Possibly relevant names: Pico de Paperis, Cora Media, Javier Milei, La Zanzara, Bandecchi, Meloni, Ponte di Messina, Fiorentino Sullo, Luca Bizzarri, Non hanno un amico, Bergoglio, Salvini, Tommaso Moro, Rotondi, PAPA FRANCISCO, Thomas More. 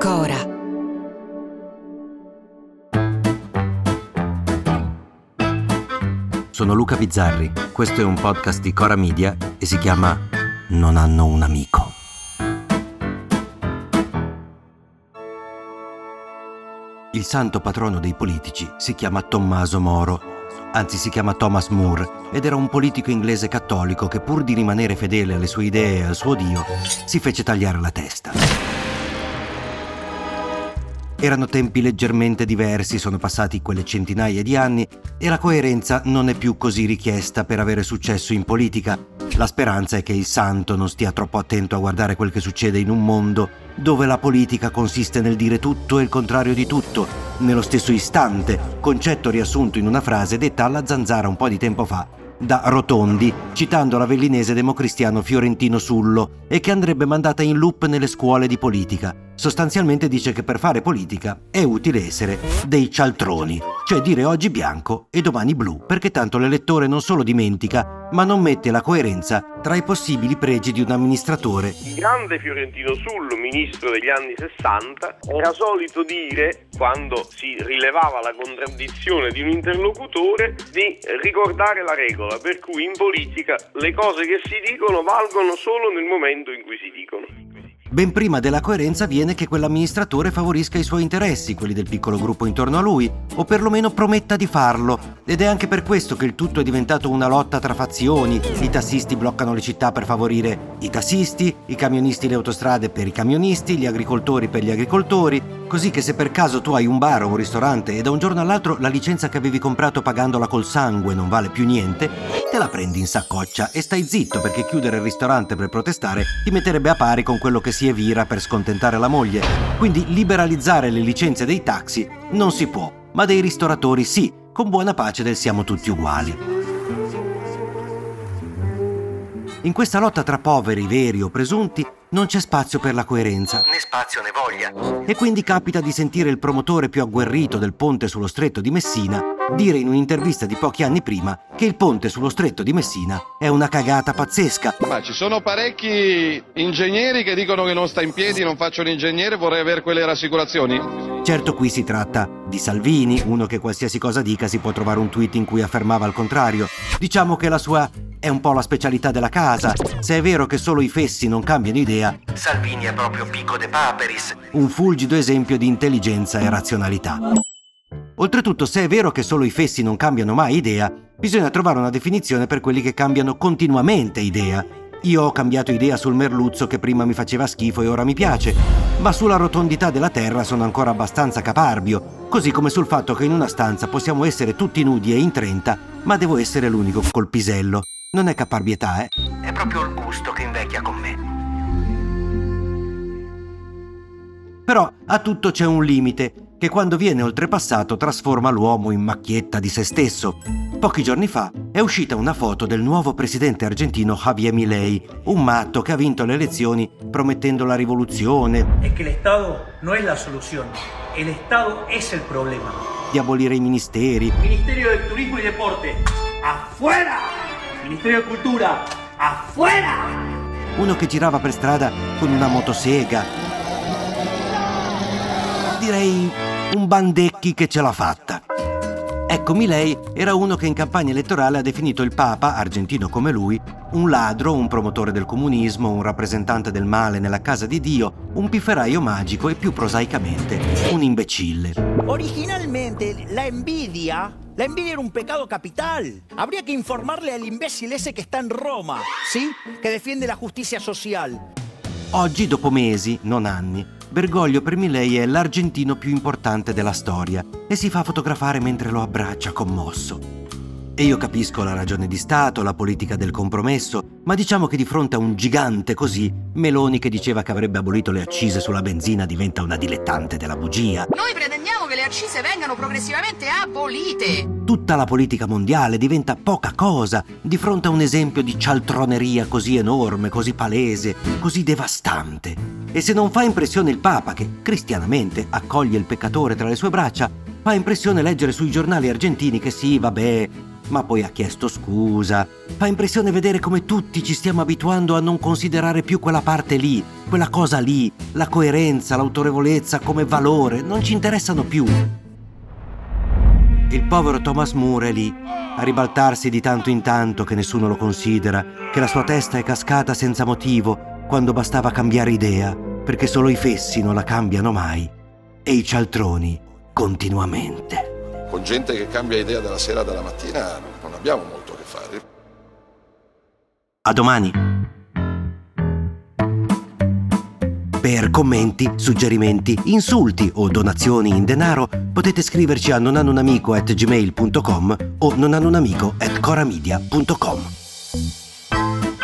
Cora. Sono Luca Bizzarri, questo è un podcast di Cora Media e si chiama Non hanno un amico. Il santo patrono dei politici si chiama Tommaso Moro, anzi si chiama Thomas More, ed era un politico inglese cattolico che, pur di rimanere fedele alle sue idee e al suo Dio, si fece tagliare la testa. Erano tempi leggermente diversi, sono passati quelle centinaia di anni e la coerenza non è più così richiesta per avere successo in politica. La speranza è che il santo non stia troppo attento a guardare quel che succede in un mondo dove la politica consiste nel dire tutto e il contrario di tutto, nello stesso istante, concetto riassunto in una frase detta alla zanzara un po' di tempo fa da Rotondi, citando l'avellinese democristiano Fiorentino Sullo, e che andrebbe mandata in loop nelle scuole di politica. Sostanzialmente dice che per fare politica è utile essere dei cialtroni, cioè dire oggi bianco e domani blu, perché tanto l'elettore non solo dimentica, ma non mette la coerenza tra i possibili pregi di un amministratore. Il grande Fiorentino Sullo, ministro degli anni 60, era solito dire, quando si rilevava la contraddizione di un interlocutore, di ricordare la regola, per cui in politica le cose che si dicono valgono solo nel momento in cui si dicono. Ben prima della coerenza viene che quell'amministratore favorisca i suoi interessi, quelli del piccolo gruppo intorno a lui, o perlomeno prometta di farlo. Ed è anche per questo che il tutto è diventato una lotta tra fazioni. I tassisti bloccano le città per favorire i tassisti, i camionisti le autostrade per i camionisti, gli agricoltori per gli agricoltori. Così che se per caso tu hai un bar o un ristorante e da un giorno all'altro la licenza che avevi comprato pagandola col sangue non vale più niente, te la prendi in saccoccia e stai zitto, perché chiudere il ristorante per protestare ti metterebbe a pari con quello che si evira per scontentare la moglie. Quindi liberalizzare le licenze dei taxi non si può, ma dei ristoratori sì, con buona pace del siamo tutti uguali. In questa lotta tra poveri, veri o presunti, non c'è spazio per la coerenza, né spazio né voglia. E quindi capita di sentire il promotore più agguerrito del ponte sullo stretto di Messina dire in un'intervista di pochi anni prima che il ponte sullo stretto di Messina è una cagata pazzesca. Ma ci sono parecchi ingegneri che dicono che non sta in piedi, non faccio l'ingegnere, vorrei avere quelle rassicurazioni. Certo, qui si tratta di Salvini, uno che qualsiasi cosa dica si può trovare un tweet in cui affermava il contrario. Diciamo che la sua è un po' la specialità della casa. Se è vero che solo i fessi non cambiano idea, Salvini è proprio Pico de Paperis, un fulgido esempio di intelligenza e razionalità. Oltretutto, se è vero che solo i fessi non cambiano mai idea, bisogna trovare una definizione per quelli che cambiano continuamente idea. Io ho cambiato idea sul merluzzo, che prima mi faceva schifo e ora mi piace, ma sulla rotondità della Terra sono ancora abbastanza caparbio, così come sul fatto che in una stanza possiamo essere tutti nudi e in 30, ma devo essere l'unico col pisello. Non è caparbietà, eh? È proprio il gusto che invecchia con me. Però a tutto c'è un limite, che quando viene oltrepassato trasforma l'uomo in macchietta di se stesso. Pochi giorni fa è uscita una foto del nuovo presidente argentino Javier Milei, un matto che ha vinto le elezioni promettendo la rivoluzione. È che il Stato non è la soluzione, il Stato è il problema. Di abolire i ministeri. Ministerio del Turismo e Deporte, afuera! Ministerio di Cultura, afuera! Uno che girava per strada con una motosega. Direi un Bandecchi che ce l'ha fatta. Ecco, Milei era uno che in campagna elettorale ha definito il Papa, argentino come lui, un ladro, un promotore del comunismo, un rappresentante del male nella casa di Dio, un pifferaio magico e, più prosaicamente, un imbecille. Originalmente la envidia era un pecado capital. Habría que informarle all'imbécile ese que está en Roma, ¿sí? Que defiende la justicia social. Oggi, dopo mesi, non anni, Bergoglio per Milei è l'argentino più importante della storia e si fa fotografare mentre lo abbraccia commosso. E io capisco la ragione di Stato, la politica del compromesso, ma diciamo che di fronte a un gigante così, Meloni che diceva che avrebbe abolito le accise sulla benzina diventa una dilettante della bugia. Noi pretendiamo che le accise vengano progressivamente abolite. Tutta la politica mondiale diventa poca cosa di fronte a un esempio di cialtroneria così enorme, così palese, così devastante. E se non fa impressione il Papa, che cristianamente accoglie il peccatore tra le sue braccia, fa impressione leggere sui giornali argentini che sì, vabbè, ma poi ha chiesto scusa. Fa impressione vedere come tutti ci stiamo abituando a non considerare più quella parte lì, quella cosa lì, la coerenza, l'autorevolezza come valore, non ci interessano più. Il povero Thomas More è lì, a ribaltarsi di tanto in tanto che nessuno lo considera, che la sua testa è cascata senza motivo, quando bastava cambiare idea, perché solo i fessi non la cambiano mai, e i cialtroni continuamente. Con gente che cambia idea dalla sera alla mattina non abbiamo molto a che fare. A domani. Per commenti, suggerimenti, insulti o donazioni in denaro potete scriverci a nonhannounamico@gmail.com o nonhannounamico@coramedia.com.